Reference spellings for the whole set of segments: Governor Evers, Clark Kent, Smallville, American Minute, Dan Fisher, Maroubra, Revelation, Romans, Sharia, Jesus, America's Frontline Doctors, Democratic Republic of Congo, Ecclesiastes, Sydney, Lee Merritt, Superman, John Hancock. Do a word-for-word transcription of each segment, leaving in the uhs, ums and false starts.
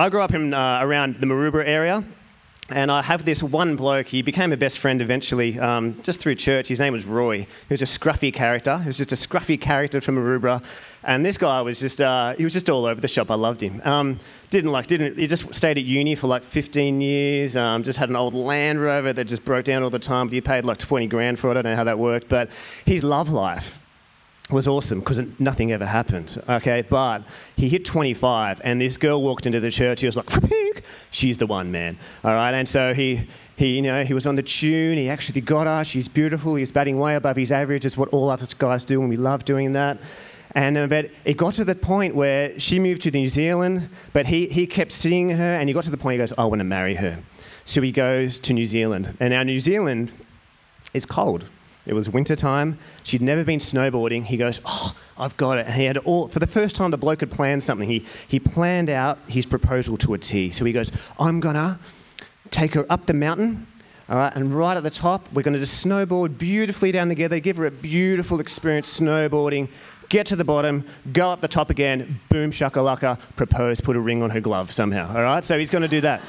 I grew up in uh, around the Maroubra area, and I have this one bloke. He became a best friend eventually, um, just through church. His name was Roy. He was a scruffy character. He was just a scruffy character from Maroubra, and this guy was just—he uh, was just all over the shop. I loved him. Um, didn't like didn't. He just stayed at uni for like fifteen years. Um, just had an old Land Rover that just broke down all the time. But he paid like twenty grand for it. I don't know how that worked, but his love life was awesome because nothing ever happened, okay? But he hit twenty-five, and this girl walked into the church. He was like, she's the one, man, all right? And so he, he, you know, he was on the tune. He actually got her. She's beautiful. He was batting way above his average. It's what all us guys do, and we love doing that. And um, but it got to the point where she moved to New Zealand, but he, he kept seeing her, and he got to the point he goes, I want to marry her. So he goes to New Zealand, and now New Zealand is cold. It was winter time. She'd never been snowboarding. He goes, oh, I've got it. And he had all, for the first time, the bloke had planned something. He he planned out his proposal to a T. So he goes, I'm going to take her up the mountain, all right, and right at the top, we're going to just snowboard beautifully down together, give her a beautiful experience snowboarding, get to the bottom, go up the top again, boom, shakalaka, propose, put a ring on her glove somehow, all right? So he's going to do that.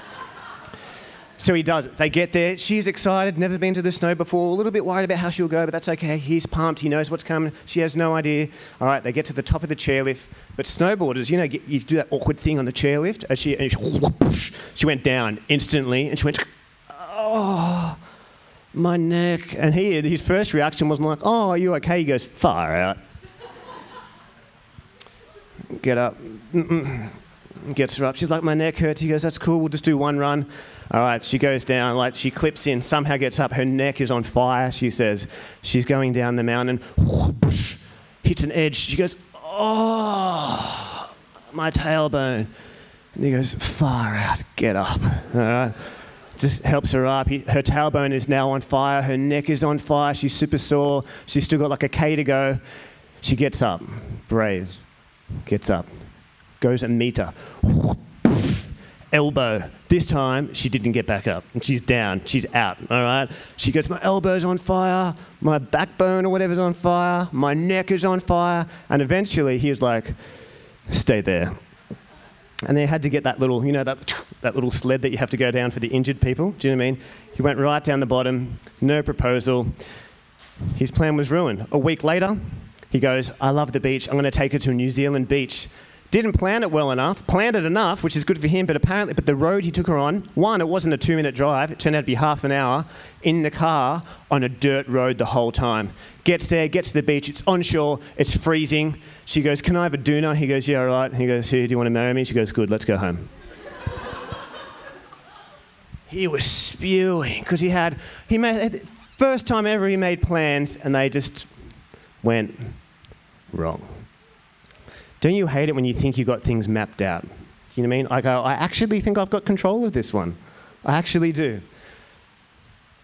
So he does it. They get there. She's excited, never been to the snow before, a little bit worried about how she'll go, but that's okay. He's pumped. He knows what's coming. She has no idea. All right, they get to the top of the chairlift. But snowboarders, you know, get, you do that awkward thing on the chairlift. And she, and she, she went down instantly, and she went, oh, my neck. And he, his first reaction wasn't like, oh, are you okay? He goes, far out. Get up. Mm-mm. Gets her up. She's like, my neck hurts. He goes, that's cool. We'll just do one run. All right. She goes down. Like, she clips in, somehow gets up. Her neck is on fire, she says. She's going down the mountain. Whoosh, hits an edge. She goes, oh, my tailbone. And he goes, far out. Get up. All right. Just helps her up. He, her tailbone is now on fire. Her neck is on fire. She's super sore. She's still got like a K to go. She gets up. Brave. Gets up. Goes a meter, elbow. This time, she didn't get back up. She's down. She's out, all right? She goes, my elbow's on fire. My backbone or whatever's on fire. My neck is on fire. And eventually, he was like, stay there. And they had to get that little, you know, that, that little sled that you have to go down for the injured people. Do you know what I mean? He went right down the bottom. No proposal. His plan was ruined. A week later, he goes, I love the beach. I'm going to take her to a New Zealand beach. Didn't plan it well enough, planned it enough, which is good for him, but apparently, but the road he took her on, one, it wasn't a two-minute drive, it turned out to be half an hour, in the car, on a dirt road the whole time. Gets there, gets to the beach, it's onshore, it's freezing. She goes, can I have a doona? He goes, yeah, all right. He goes, here, do you want to marry me? She goes, good, let's go home. He was spewing, because he had, he made, first time ever he made plans, and they just went wrong. Don't you hate it when you think you got things mapped out? Do you know what I mean? I go, I actually think I've got control of this one. I actually do.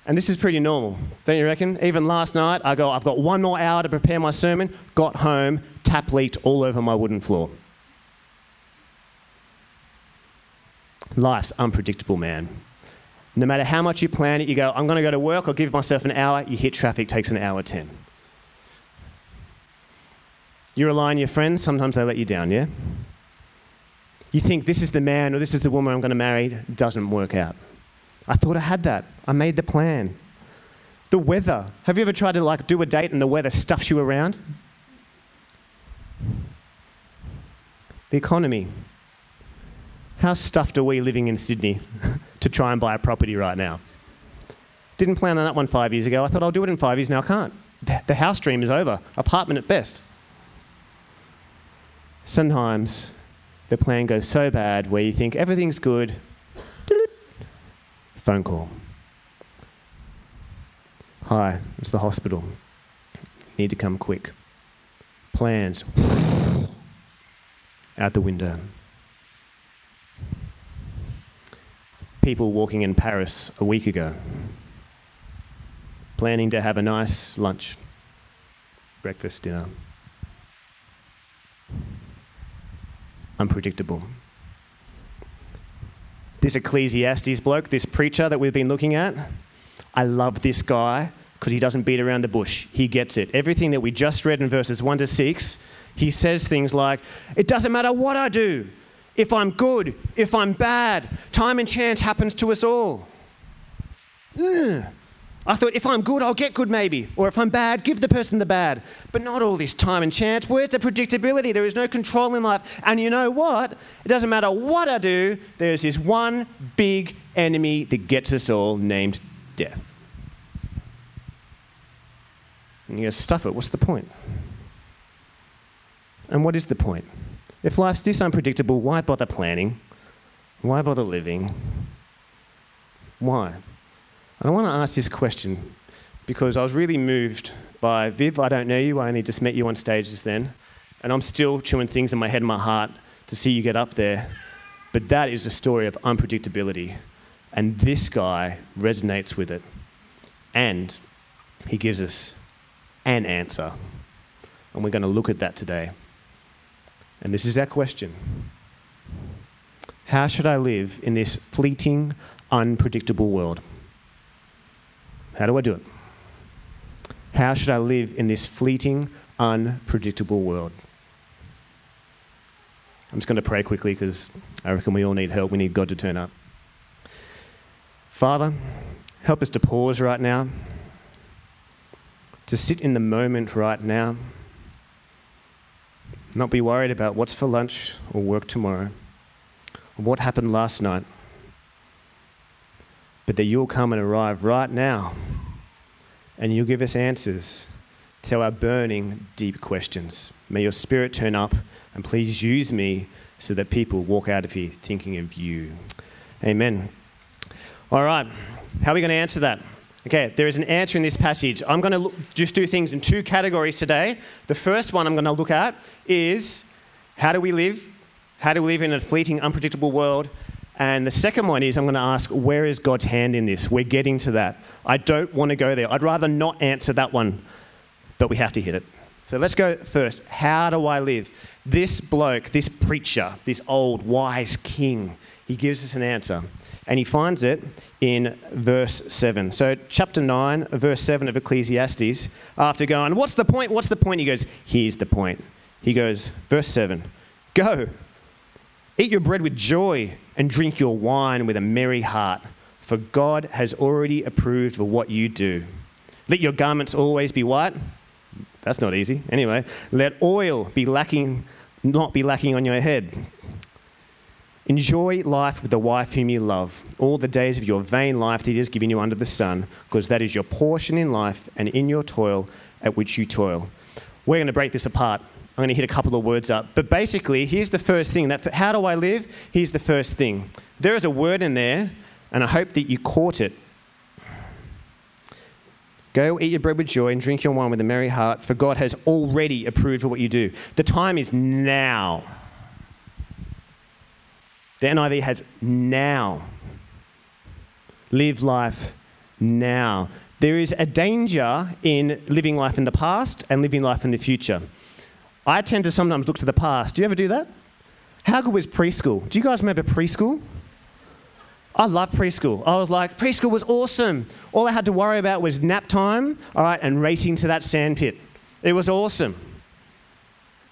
And this is pretty normal, don't you reckon? Even last night, I go, I've got one more hour to prepare my sermon, got home, tap leaked all over my wooden floor. Life's unpredictable, man. No matter how much you plan it, you go, I'm going to go to work, I'll give myself an hour, you hit traffic, takes an hour ten. You rely on your friends, sometimes they let you down, yeah? You think this is the man or this is the woman I'm going to marry, doesn't work out. I thought I had that. I made the plan. The weather. Have you ever tried to like do a date and the weather stuffs you around? The economy. How stuffed are we living in Sydney to try and buy a property right now? Didn't plan on that one five years ago. I thought I'll do it in five years, now I can't. The house dream is over. Apartment at best. Sometimes the plan goes so bad where you think everything's good, phone call. Hi, it's the hospital. Need to come quick. Plans, out the window. People walking in Paris a week ago, planning to have a nice lunch, breakfast, dinner. Unpredictable. This Ecclesiastes bloke, this preacher that we've been looking at, I love this guy because he doesn't beat around the bush. He gets it. Everything that we just read in verses one to six, he says things like, it doesn't matter what I do. if I'm good, if I'm bad. Time and chance happens to us all. Ugh. I thought, if I'm good, I'll get good maybe. Or if I'm bad, give the person the bad. But not all this time and chance. Where's the predictability? There is no control in life. And you know what? It doesn't matter what I do, there's this one big enemy that gets us all, named death. And you go, stuff it, what's the point? And what is the point? If life's this unpredictable, why bother planning? Why bother living? Why? And I want to ask this question because I was really moved by Viv. I don't know you. I only just met you on stage just then. And I'm still chewing things in my head and my heart to see you get up there. But that is a story of unpredictability. And this guy resonates with it. And he gives us an answer. And we're going to look at that today. And this is our question. How should I live in this fleeting, unpredictable world? How do I do it? How should I live in this fleeting, unpredictable world? I'm just going to pray quickly because I reckon we all need help. We need God to turn up. Father, help us to pause right now, to sit in the moment right now, not be worried about what's for lunch or work tomorrow, or what happened last night, but that you'll come and arrive right now and you'll give us answers to our burning, deep questions. May your Spirit turn up and please use me so that people walk out of here thinking of you. Amen. All right, how are we going to answer that? Okay, there is an answer in this passage. I'm going to look, just do things in two categories today. The first one I'm going to look at is how do we live? How do we live in a fleeting, unpredictable world? And the second one is I'm going to ask, where is God's hand in this? We're getting to that. I don't want to go there. I'd rather not answer that one, but we have to hit it. So let's go first. How do I live? This bloke, this preacher, this old wise king, he gives us an answer. And he finds it in verse seven. So chapter nine, verse seven of Ecclesiastes, after going, what's the point? What's the point? He goes, here's the point. He goes, verse seven, go. Eat your bread with joy and drink your wine with a merry heart, for God has already approved of what you do. Let your garments always be white. That's not easy. Anyway, let oil be lacking, not be lacking on your head. Enjoy life with the wife whom you love, all the days of your vain life that He has given you under the sun, because that is your portion in life and in your toil at which you toil. We're going to break this apart. I'm going to hit a couple of words up. But basically, here's the first thing. That how do I live? Here's the first thing. There is a word in there, and I hope that you caught it. Go eat your bread with joy and drink your wine with a merry heart, for God has already approved of what you do. The time is now. The N I V has now. Live life now. There is a danger in living life in the past and living life in the future. I tend to sometimes look to the past. Do you ever do that? How good was preschool? Do you guys remember preschool? I love preschool. I was like, preschool was awesome. All I had to worry about was nap time, all right, and racing to that sandpit. It was awesome.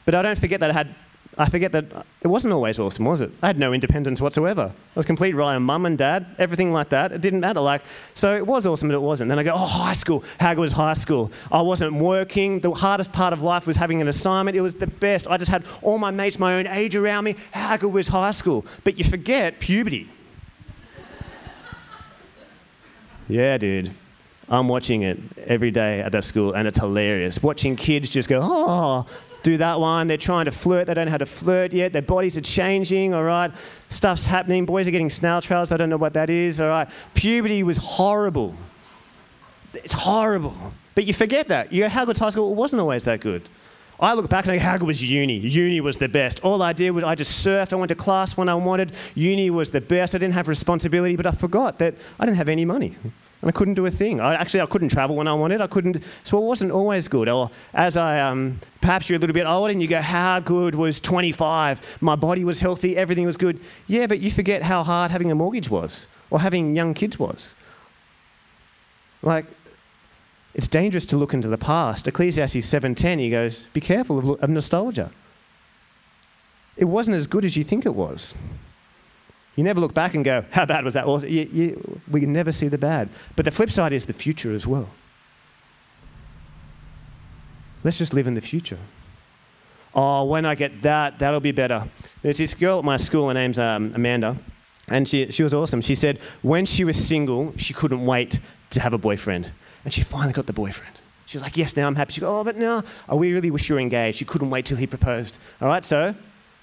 But I don't forget that I had, I forget that it wasn't always awesome, was it? I had no independence whatsoever. I was completely reliant on mum and dad, everything like that. It didn't matter. Like, so it was awesome, but it wasn't. Then I go, oh, high school. How good was high school? I wasn't working. The hardest part of life was having an assignment. It was the best. I just had all my mates my own age around me. How good was high school? But you forget puberty. Yeah, dude. I'm watching it every day at that school, and it's hilarious. Watching kids just go, oh, do that one. They're trying to flirt. They don't know how to flirt yet. Their bodies are changing, all right? Stuff's happening. Boys are getting snail trails. They don't know what that is, all right? Puberty was horrible. It's horrible. But you forget that. You go, how good's high school? It wasn't always that good. I look back and I go, how good was uni? Uni was the best. All I did was I just surfed. I went to class when I wanted. Uni was the best. I didn't have responsibility, but I forgot that I didn't have any money. And I couldn't do a thing. I, actually, I couldn't travel when I wanted. I couldn't. So it wasn't always good. Or as I, um, perhaps you're a little bit older and you go, how good was twenty-five? My body was healthy. Everything was good. Yeah, but you forget how hard having a mortgage was or having young kids was. Like, it's dangerous to look into the past. Ecclesiastes seven ten, he goes, be careful of, of nostalgia. it wasn't as good as you think it was. You never look back and go, how bad was that? Well, you, you, we can never see the bad. But the flip side is the future as well. Let's just live in the future. Oh, when I get that, that'll be better. There's this girl at my school, her name's um, Amanda, and she she was awesome. She said when she was single, she couldn't wait to have a boyfriend. And she finally got the boyfriend. She was like, yes, now I'm happy. She goes, oh, but now I really wish you were engaged. She couldn't wait till he proposed. All right, so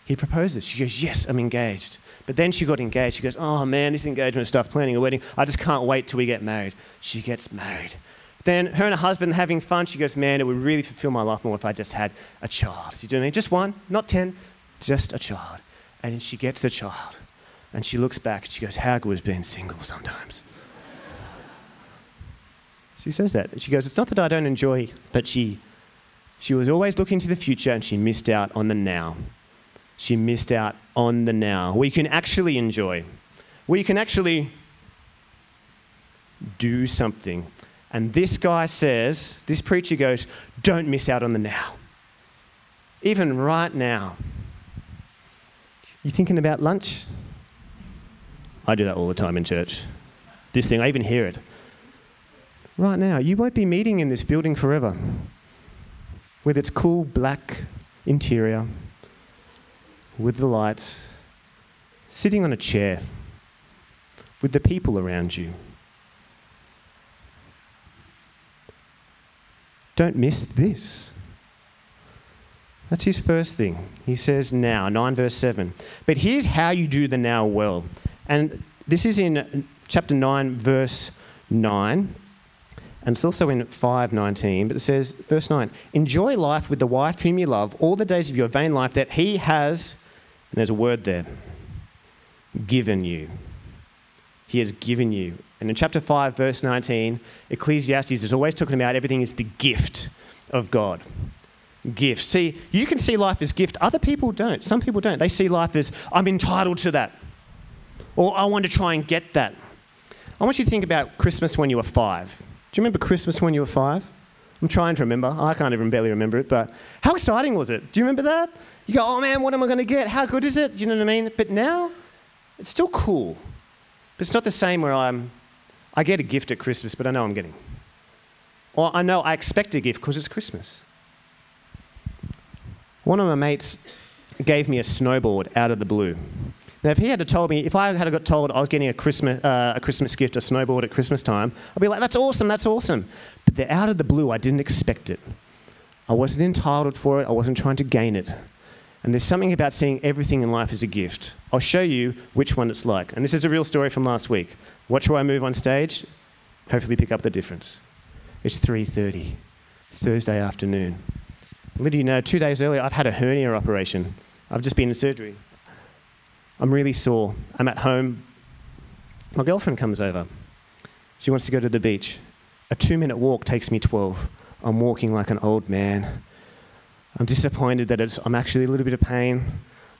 he proposes. She goes, yes, I'm engaged. But then she got engaged. She goes, oh, man, this engagement stuff, planning a wedding, I just can't wait till we get married. She gets married. Then her and her husband having fun. She goes, man, it would really fulfill my life more if I just had a child. You know what I mean? Just one, not ten, just a child. And she gets the child. And she looks back and she goes, how good is being single sometimes? She says that. She goes, it's not that I don't enjoy, but she she was always looking to the future and she missed out on the now. She missed out on the now. Where you can actually enjoy. Where you can actually do something. And this guy says, this preacher goes, don't miss out on the now. Even right now. You thinking about lunch? I do that all the time in church. This thing, I even hear it. Right now, you won't be meeting in this building forever with its cool black interior, with the lights, sitting on a chair, with the people around you. Don't miss this. That's his first thing. He says now, nine verse seven. But here's how you do the now well. And this is in chapter nine verse nine. And it's also in five nineteen, but it says, verse nine, enjoy life with the wife whom you love all the days of your vain life that he has, and there's a word there, given you. He has given you. And in chapter five, verse nineteen, Ecclesiastes is always talking about everything is the gift of God. Gift. See, you can see life as gift. Other people don't. Some people don't. They see life as, I'm entitled to that, or I want to try and get that. I want you to think about Christmas when you were five. Do you remember Christmas when you were five? I'm trying to remember. I can't even barely remember it, but how exciting was it? Do you remember that? You go, oh man, what am I going to get? How good is it? Do you know what I mean? But now, it's still cool. But it's not the same where I'm, I get a gift at Christmas, but I know I'm getting. Or I know I expect a gift because it's Christmas. One of my mates gave me a snowboard out of the blue. Now, if he had told me, if I had got told I was getting a Christmas uh, a Christmas gift, a snowboard at Christmas time, I'd be like, that's awesome, that's awesome. But they're out of the blue, I didn't expect it. I wasn't entitled for it, I wasn't trying to gain it. And there's something about seeing everything in life as a gift. I'll show you which one it's like. And this is a real story from last week. Watch where I move on stage, hopefully pick up the difference. It's three thirty, Thursday afternoon. Little do you know, two days earlier, I've had a hernia operation. I've just been in surgery. I'm really sore. I'm at home. My girlfriend comes over. She wants to go to the beach. A two-minute walk takes me twelve. I'm walking like an old man. I'm disappointed that it's, I'm actually a little bit of pain.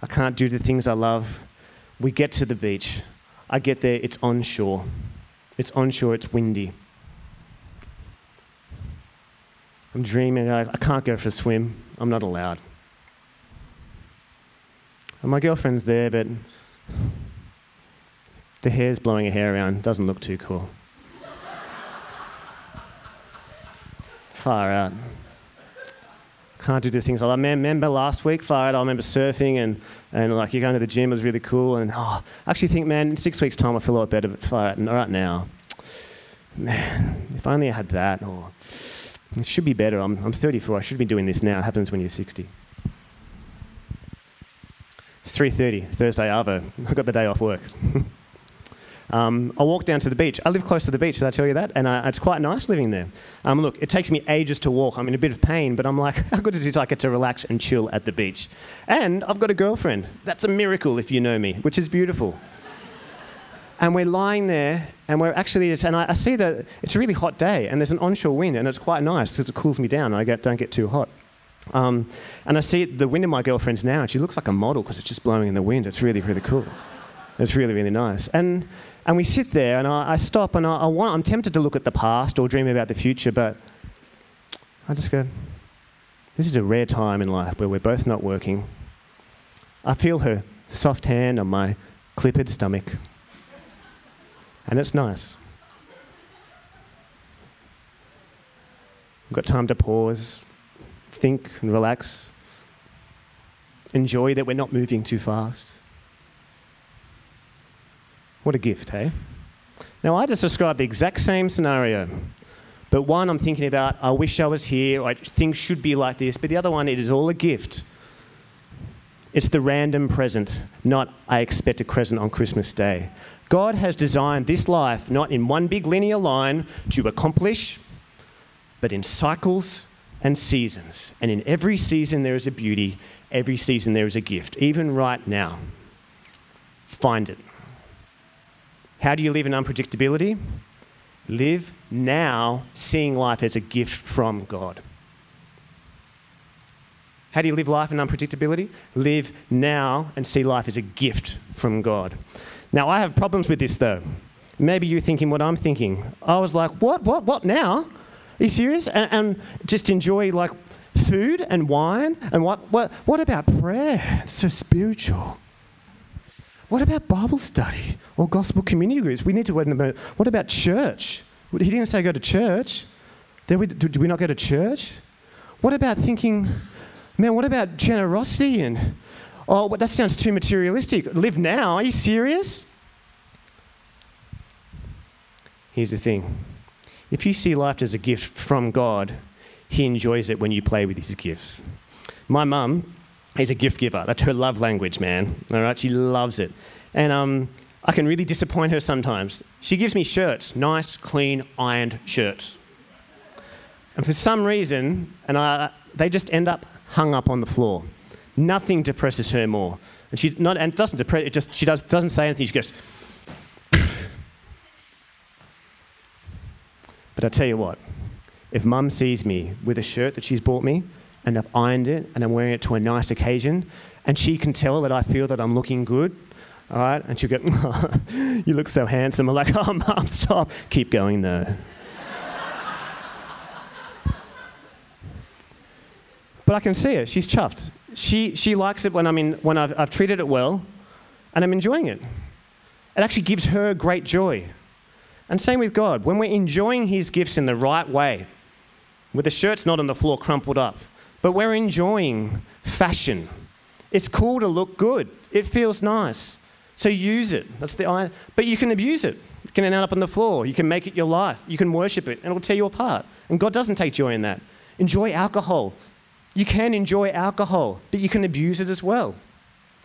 I can't do the things I love. We get to the beach. I get there. It's onshore. It's onshore. It's windy. I'm dreaming. I, I can't go for a swim. I'm not allowed. And my girlfriend's there, but the hair's blowing her hair around. Doesn't look too cool. Far out. Can't do the things I love. Man, remember last week, far out, I remember surfing and, and like you're going to the gym, it was really cool. And oh, I actually think, man, in six weeks' time, I feel a lot better, but far out, not right now. Man, if only I had that. Or it should be better. I'm, I'm thirty-four. I should be doing this now. It happens when you're sixty. It's three thirty, Thursday arvo. I got the day off work. um, I walk down to the beach. I live close to the beach, did I tell you that? And I, it's quite nice living there. Um, look, it takes me ages to walk. I'm in a bit of pain, but I'm like, how good is this? I get to relax and chill at the beach. And I've got a girlfriend. That's a miracle if you know me, which is beautiful. And we're lying there, and we're actually, and I, I see that it's a really hot day, and there's an onshore wind, and it's quite nice because it cools me down, and I get, don't get too hot. Um, and I see the wind in my girlfriend's now, and she looks like a model because it's just blowing in the wind. It's really, really cool. It's really, really nice. And and we sit there, and I, I stop, and I, I want, I'm tempted to look at the past or dream about the future, but I just go, this is a rare time in life where we're both not working. I feel her soft hand on my clippered stomach. And it's nice. I've got time to pause, think and relax. Enjoy that we're not moving too fast. What a gift, hey? Now, I just described the exact same scenario. But one, I'm thinking about, I wish I was here, or things should be like this. But the other one, it is all a gift. It's the random present, not I expect a present on Christmas Day. God has designed this life not in one big linear line to accomplish, but in cycles and seasons. And in every season there is a beauty, every season there is a gift, even right now. Find it. How do you live in unpredictability? Live now, seeing life as a gift from God. How do you live life in unpredictability? Live now and see life as a gift from God. Now, I have problems with this, though. Maybe you're thinking what I'm thinking. I was like, what, what, what now? Are you serious? And, and just enjoy, like, food and wine? And what, what, what about prayer? It's so spiritual. What about Bible study or gospel community groups? We need to, what about church? He didn't say go to church. Did we, did we not go to church? What about thinking, man, what about generosity? And, oh, that sounds too materialistic. Live now, are you serious? Here's the thing. If you see life as a gift from God, he enjoys it when you play with his gifts. My mum is a gift giver. That's her love language, man. All right, she loves it. And um, I can really disappoint her sometimes. She gives me shirts, nice, clean, ironed shirts. And for some reason, and I, they just end up hung up on the floor. Nothing depresses her more. And she not and it doesn't depress it just she does doesn't say anything, she goes. But I tell you what, if mum sees me with a shirt that she's bought me, and I've ironed it, and I'm wearing it to a nice occasion, and she can tell that I feel that I'm looking good, all right? And she'll go, oh, you look so handsome. I'm like, oh, mum, stop. Keep going, though. But I can see her. She's chuffed. She she likes it when, I'm in, when I've, I've treated it well, and I'm enjoying it. It actually gives her great joy. And same with God. When we're enjoying his gifts in the right way, with the shirts not on the floor crumpled up, but we're enjoying fashion. It's cool to look good. It feels nice. So use it. That's the. But you can abuse it. You can end up on the floor. You can make it your life. You can worship it, and it'll tear you apart. And God doesn't take joy in that. Enjoy alcohol. You can enjoy alcohol, but you can abuse it as well.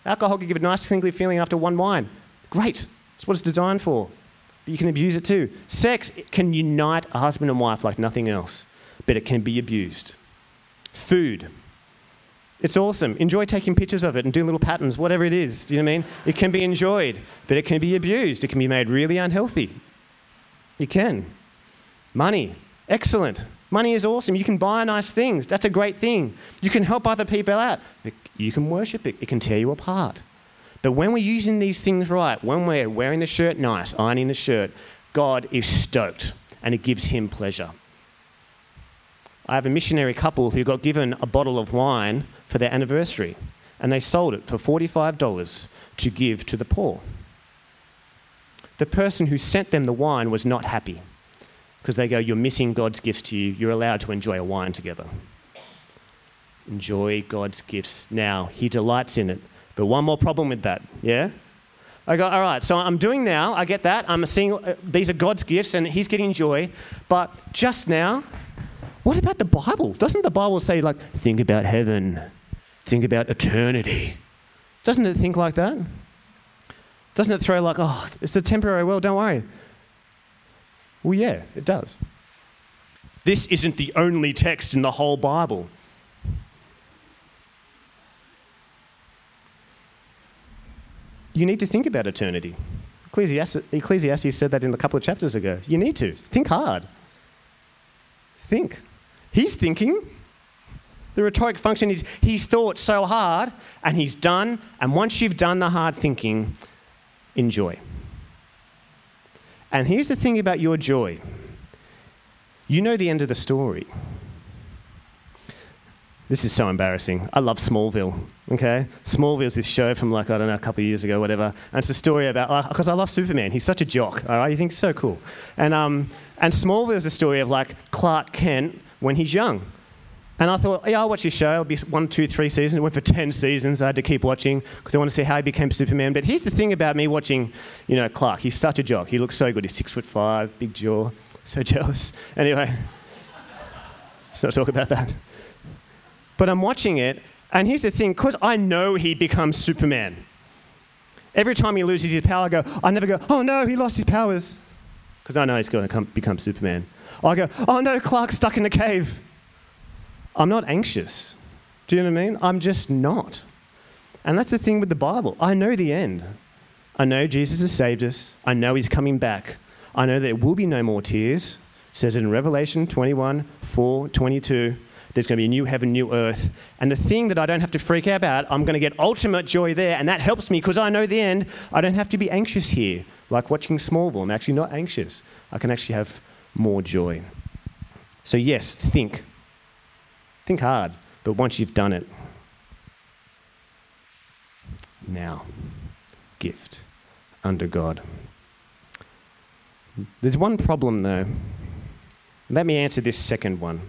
Alcohol can give a nice tingly feeling after one wine. Great. That's what it's designed for. But you can abuse it too. Sex can unite a husband and wife like nothing else, but it can be abused. Food. It's awesome. Enjoy taking pictures of it and doing little patterns, whatever it is. Do you know what I mean? It can be enjoyed, but it can be abused. It can be made really unhealthy. You can. Money. Excellent. Money is awesome. You can buy nice things. That's a great thing. You can help other people out. You can worship it. It can tear you apart. But when we're using these things right, when we're wearing the shirt nice, ironing the shirt, God is stoked and it gives him pleasure. I have a missionary couple who got given a bottle of wine for their anniversary, and they sold it for forty-five dollars to give to the poor. The person who sent them the wine was not happy because they go, you're missing God's gifts to you. You're allowed to enjoy a wine together. Enjoy God's gifts now. He delights in it. But one more problem with that, yeah? I go, all right, so I'm doing now. I get that. I'm seeing uh, these are God's gifts, and he's getting joy. But just now... what about the Bible? Doesn't the Bible say, like, think about heaven, think about eternity? Doesn't it think like that? Doesn't it throw like, oh, it's a temporary world, don't worry? Well, yeah, it does. This isn't the only text in the whole Bible. You need to think about eternity. Ecclesiastes, Ecclesiastes said that in a couple of chapters ago. You need to. Think hard. Think. He's thinking. The rhetoric function is he's thought so hard and he's done. And once you've done the hard thinking, enjoy. And here's the thing about your joy. You know the end of the story. This is so embarrassing. I love Smallville, okay? Smallville's this show from like, I don't know, a couple of years ago, whatever. And it's a story about, because uh, I love Superman. He's such a jock, all right? He thinks so cool. And um, and Smallville's a story of like Clark Kent when he's young. And I thought, yeah, I'll watch this show. It'll be one, two, three seasons. It went for ten seasons. I had to keep watching because I want to see how he became Superman. But here's the thing about me watching, you know, Clark. He's such a jock. He looks so good. He's six foot five, big jaw. So jealous. Anyway, let's not talk about that. But I'm watching it, and here's the thing, because I know he becomes Superman. Every time he loses his power, I go, I never go, oh no, he lost his powers. Because I know he's going to become Superman. I go, oh no, Clark's stuck in a cave. I'm not anxious. Do you know what I mean? I'm just not. And that's the thing with the Bible. I know the end. I know Jesus has saved us. I know he's coming back. I know there will be no more tears. It says it in Revelation twenty-one, four, twenty-two. There's going to be a new heaven, new earth. And the thing that I don't have to freak out about, I'm going to get ultimate joy there, and that helps me because I know the end. I don't have to be anxious here, like watching Smallville. I'm actually not anxious. I can actually have more joy. So yes, think. Think hard, but once you've done it, now, gift under God. There's one problem, though. Let me answer this second one.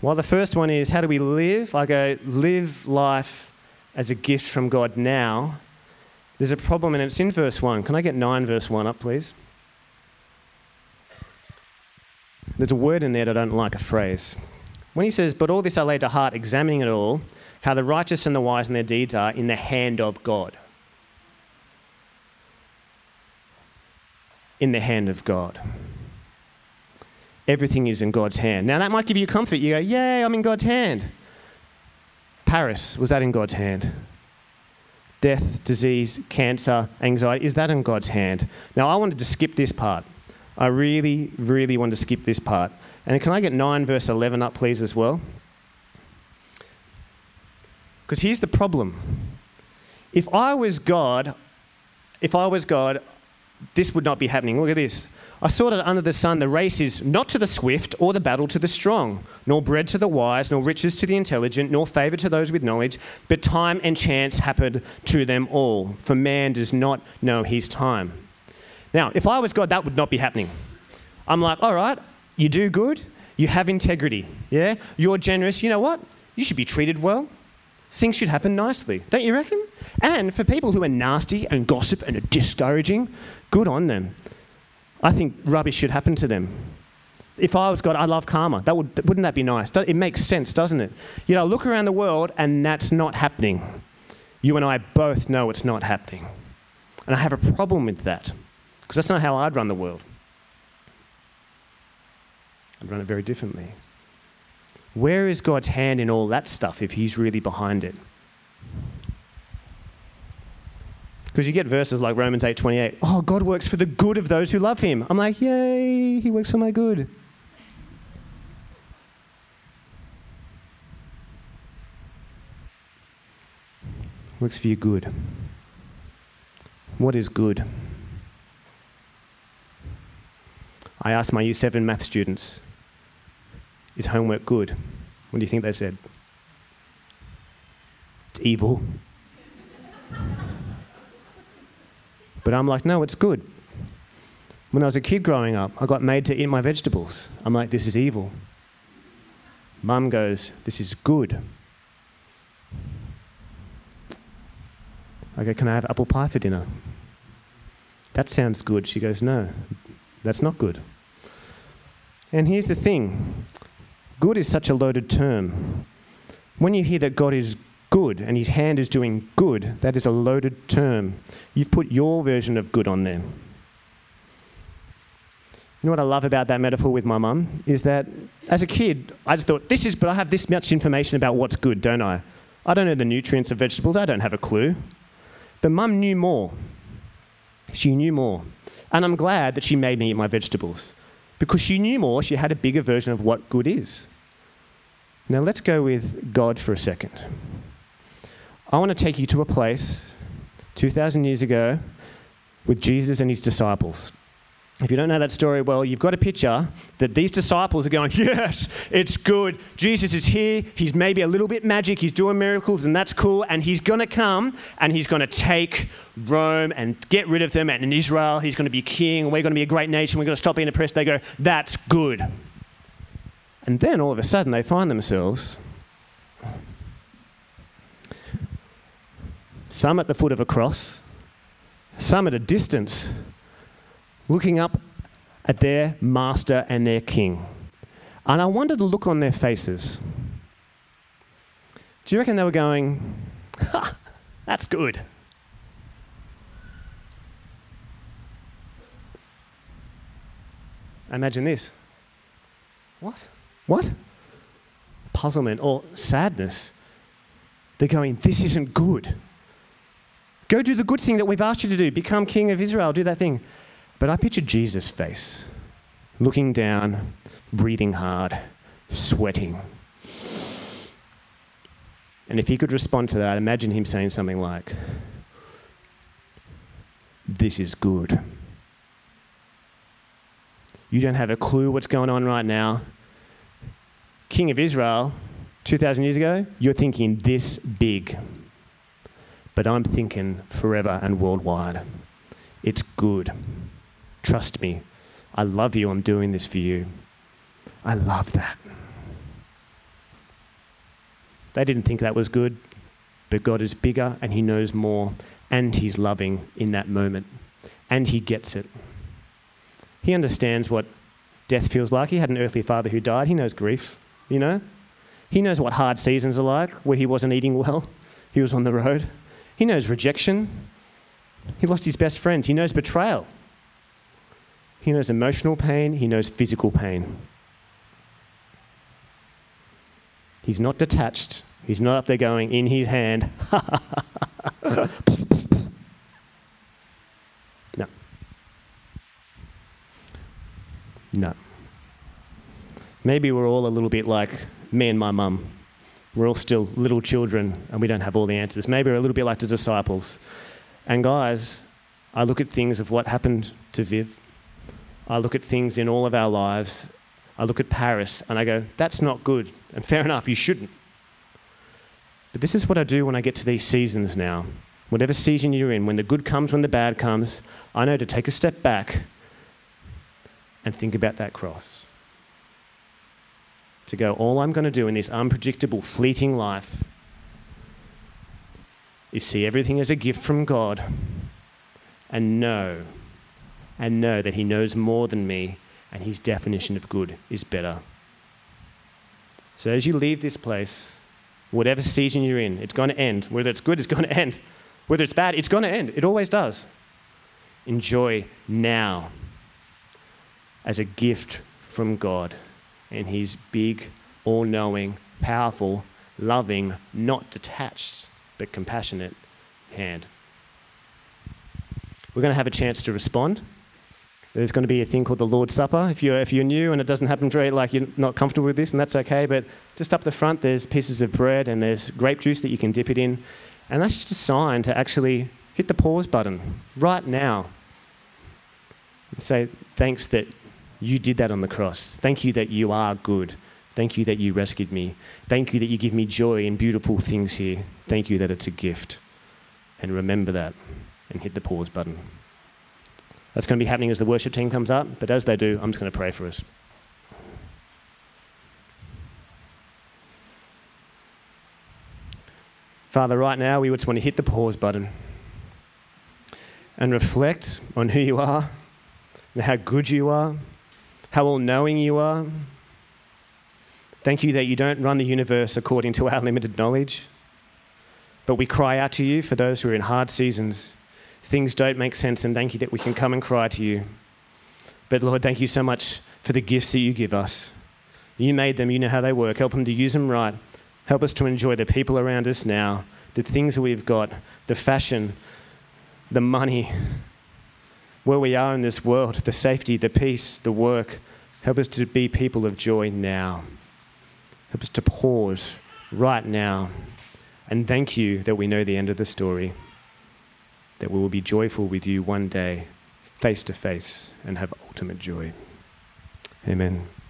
While the first one is, how do we live? I go, live life as a gift from God now. There's a problem, and it's in verse one. Can I get nine verse one up, please? There's a word in there that I don't like, a phrase. When he says, but all this I lay to heart, examining it all, how the righteous and the wise and their deeds are in the hand of God. In the hand of God. Everything is in God's hand. Now, that might give you comfort. You go, yay, I'm in God's hand. Paris, was that in God's hand? Death, disease, cancer, anxiety, is that in God's hand? Now, I wanted to skip this part. I really, really wanted to skip this part. And can I get nine verse eleven up, please, as well? Because here's the problem. If I was God, if I was God, this would not be happening. Look at this. I saw that under the sun the race is not to the swift or the battle to the strong, nor bread to the wise, nor riches to the intelligent, nor favour to those with knowledge, but time and chance happened to them all, for man does not know his time. Now, if I was God, that would not be happening. I'm like, all right, you do good, you have integrity, yeah? You're generous, you know what? You should be treated well. Things should happen nicely, don't you reckon? And for people who are nasty and gossip and are discouraging, good on them. I think rubbish should happen to them. If I was God, I love karma. That would, wouldn't that be nice? It makes sense, doesn't it? You know, look around the world and that's not happening. You and I both know it's not happening. And I have a problem with that because that's not how I'd run the world. I'd run it very differently. Where is God's hand in all that stuff if he's really behind it? Because you get verses like Romans eight twenty-eight. Oh, God works for the good of those who love him. I'm like, yay, he works for my good. Works for your good. What is good? I asked my year seven math students, is homework good? What do you think they said? It's evil. But I'm like, no, it's good. When I was a kid growing up, I got made to eat my vegetables. I'm like, this is evil. Mum goes, this is good. I go, can I have apple pie for dinner? That sounds good. She goes, no, that's not good. And here's the thing. Good is such a loaded term. When you hear that God is good and his hand is doing good, that is a loaded term. You've put your version of good on there. You know what I love about that metaphor with my mum is that as a kid, I just thought, this is, but I have this much information about what's good, don't I? I don't know the nutrients of vegetables. I don't have a clue. But mum knew more. She knew more. And I'm glad that she made me eat my vegetables. Because she knew more, she had a bigger version of what good is. Now let's go with God for a second. I want to take you to a place two thousand years ago with Jesus and his disciples. If you don't know that story, well, you've got a picture that these disciples are going, yes, it's good. Jesus is here. He's maybe a little bit magic. He's doing miracles, and that's cool. And he's going to come, and he's going to take Rome and get rid of them. And in Israel, he's going to be king. We're going to be a great nation. We're going to stop being oppressed. They go, that's good. And then all of a sudden, they find themselves, some at the foot of a cross, some at a distance, looking up at their master and their king. And I wondered the look on their faces. Do you reckon they were going, ha, that's good? Imagine this. What? What? Puzzlement or sadness. They're going, this isn't good. Go do the good thing that we've asked you to do. Become king of Israel. Do that thing. But I picture Jesus' face, looking down, breathing hard, sweating. And if he could respond to that, I'd imagine him saying something like, this is good. You don't have a clue what's going on right now. King of Israel, two thousand years ago, you're thinking this big. But I'm thinking forever and worldwide. It's good. Trust me, I love you, I'm doing this for you. I love that. They didn't think that was good, but God is bigger and he knows more and he's loving in that moment and he gets it. He understands what death feels like. He had an earthly father who died. He knows grief, you know. He knows what hard seasons are like, where he wasn't eating well, he was on the road. He knows rejection. He lost his best friend. He knows betrayal. He knows emotional pain. He knows physical pain. He's not detached. He's not up there going, in his hand. No. No. Maybe we're all a little bit like me and my mum. We're all still little children and we don't have all the answers. Maybe we're a little bit like the disciples. And guys, I look at things of what happened to Viv. I look at things in all of our lives. I look at Paris and I go, that's not good. And fair enough, you shouldn't. But this is what I do when I get to these seasons now. Whatever season you're in, when the good comes, when the bad comes, I know to take a step back and think about that cross. To go, all I'm going to do in this unpredictable, fleeting life is see everything as a gift from God and know and know that he knows more than me and his definition of good is better. So as you leave this place, whatever season you're in, it's going to end. Whether it's good, it's going to end. Whether it's bad, it's going to end. It always does. Enjoy now as a gift from God and his big, all-knowing, powerful, loving, not detached, but compassionate hand. We're going to have a chance to respond. There's going to be a thing called the Lord's Supper. If you're, if you're new and it doesn't happen very, like you're not comfortable with this, and that's okay, but just up the front there's pieces of bread and there's grape juice that you can dip it in. And that's just a sign to actually hit the pause button right now and say, thanks that you did that on the cross. Thank you that you are good. Thank you that you rescued me. Thank you that you give me joy and beautiful things here. Thank you that it's a gift. And remember that. And hit the pause button. That's going to be happening as the worship team comes up, but as they do, I'm just going to pray for us. Father, right now, we just want to hit the pause button and reflect on who you are, and how good you are, how all-knowing you are. Thank you that you don't run the universe according to our limited knowledge, but we cry out to you for those who are in hard seasons. Things don't make sense, and thank you that we can come and cry to you. But Lord, thank you so much for the gifts that you give us. You made them, you know how they work. Help them to use them right. Help us to enjoy the people around us now, the things that we've got, the fashion, the money, where we are in this world, the safety, the peace, the work. Help us to be people of joy now. Help us to pause right now. And thank you that we know the end of the story, that we will be joyful with you one day. face to face and have ultimate joy. Amen.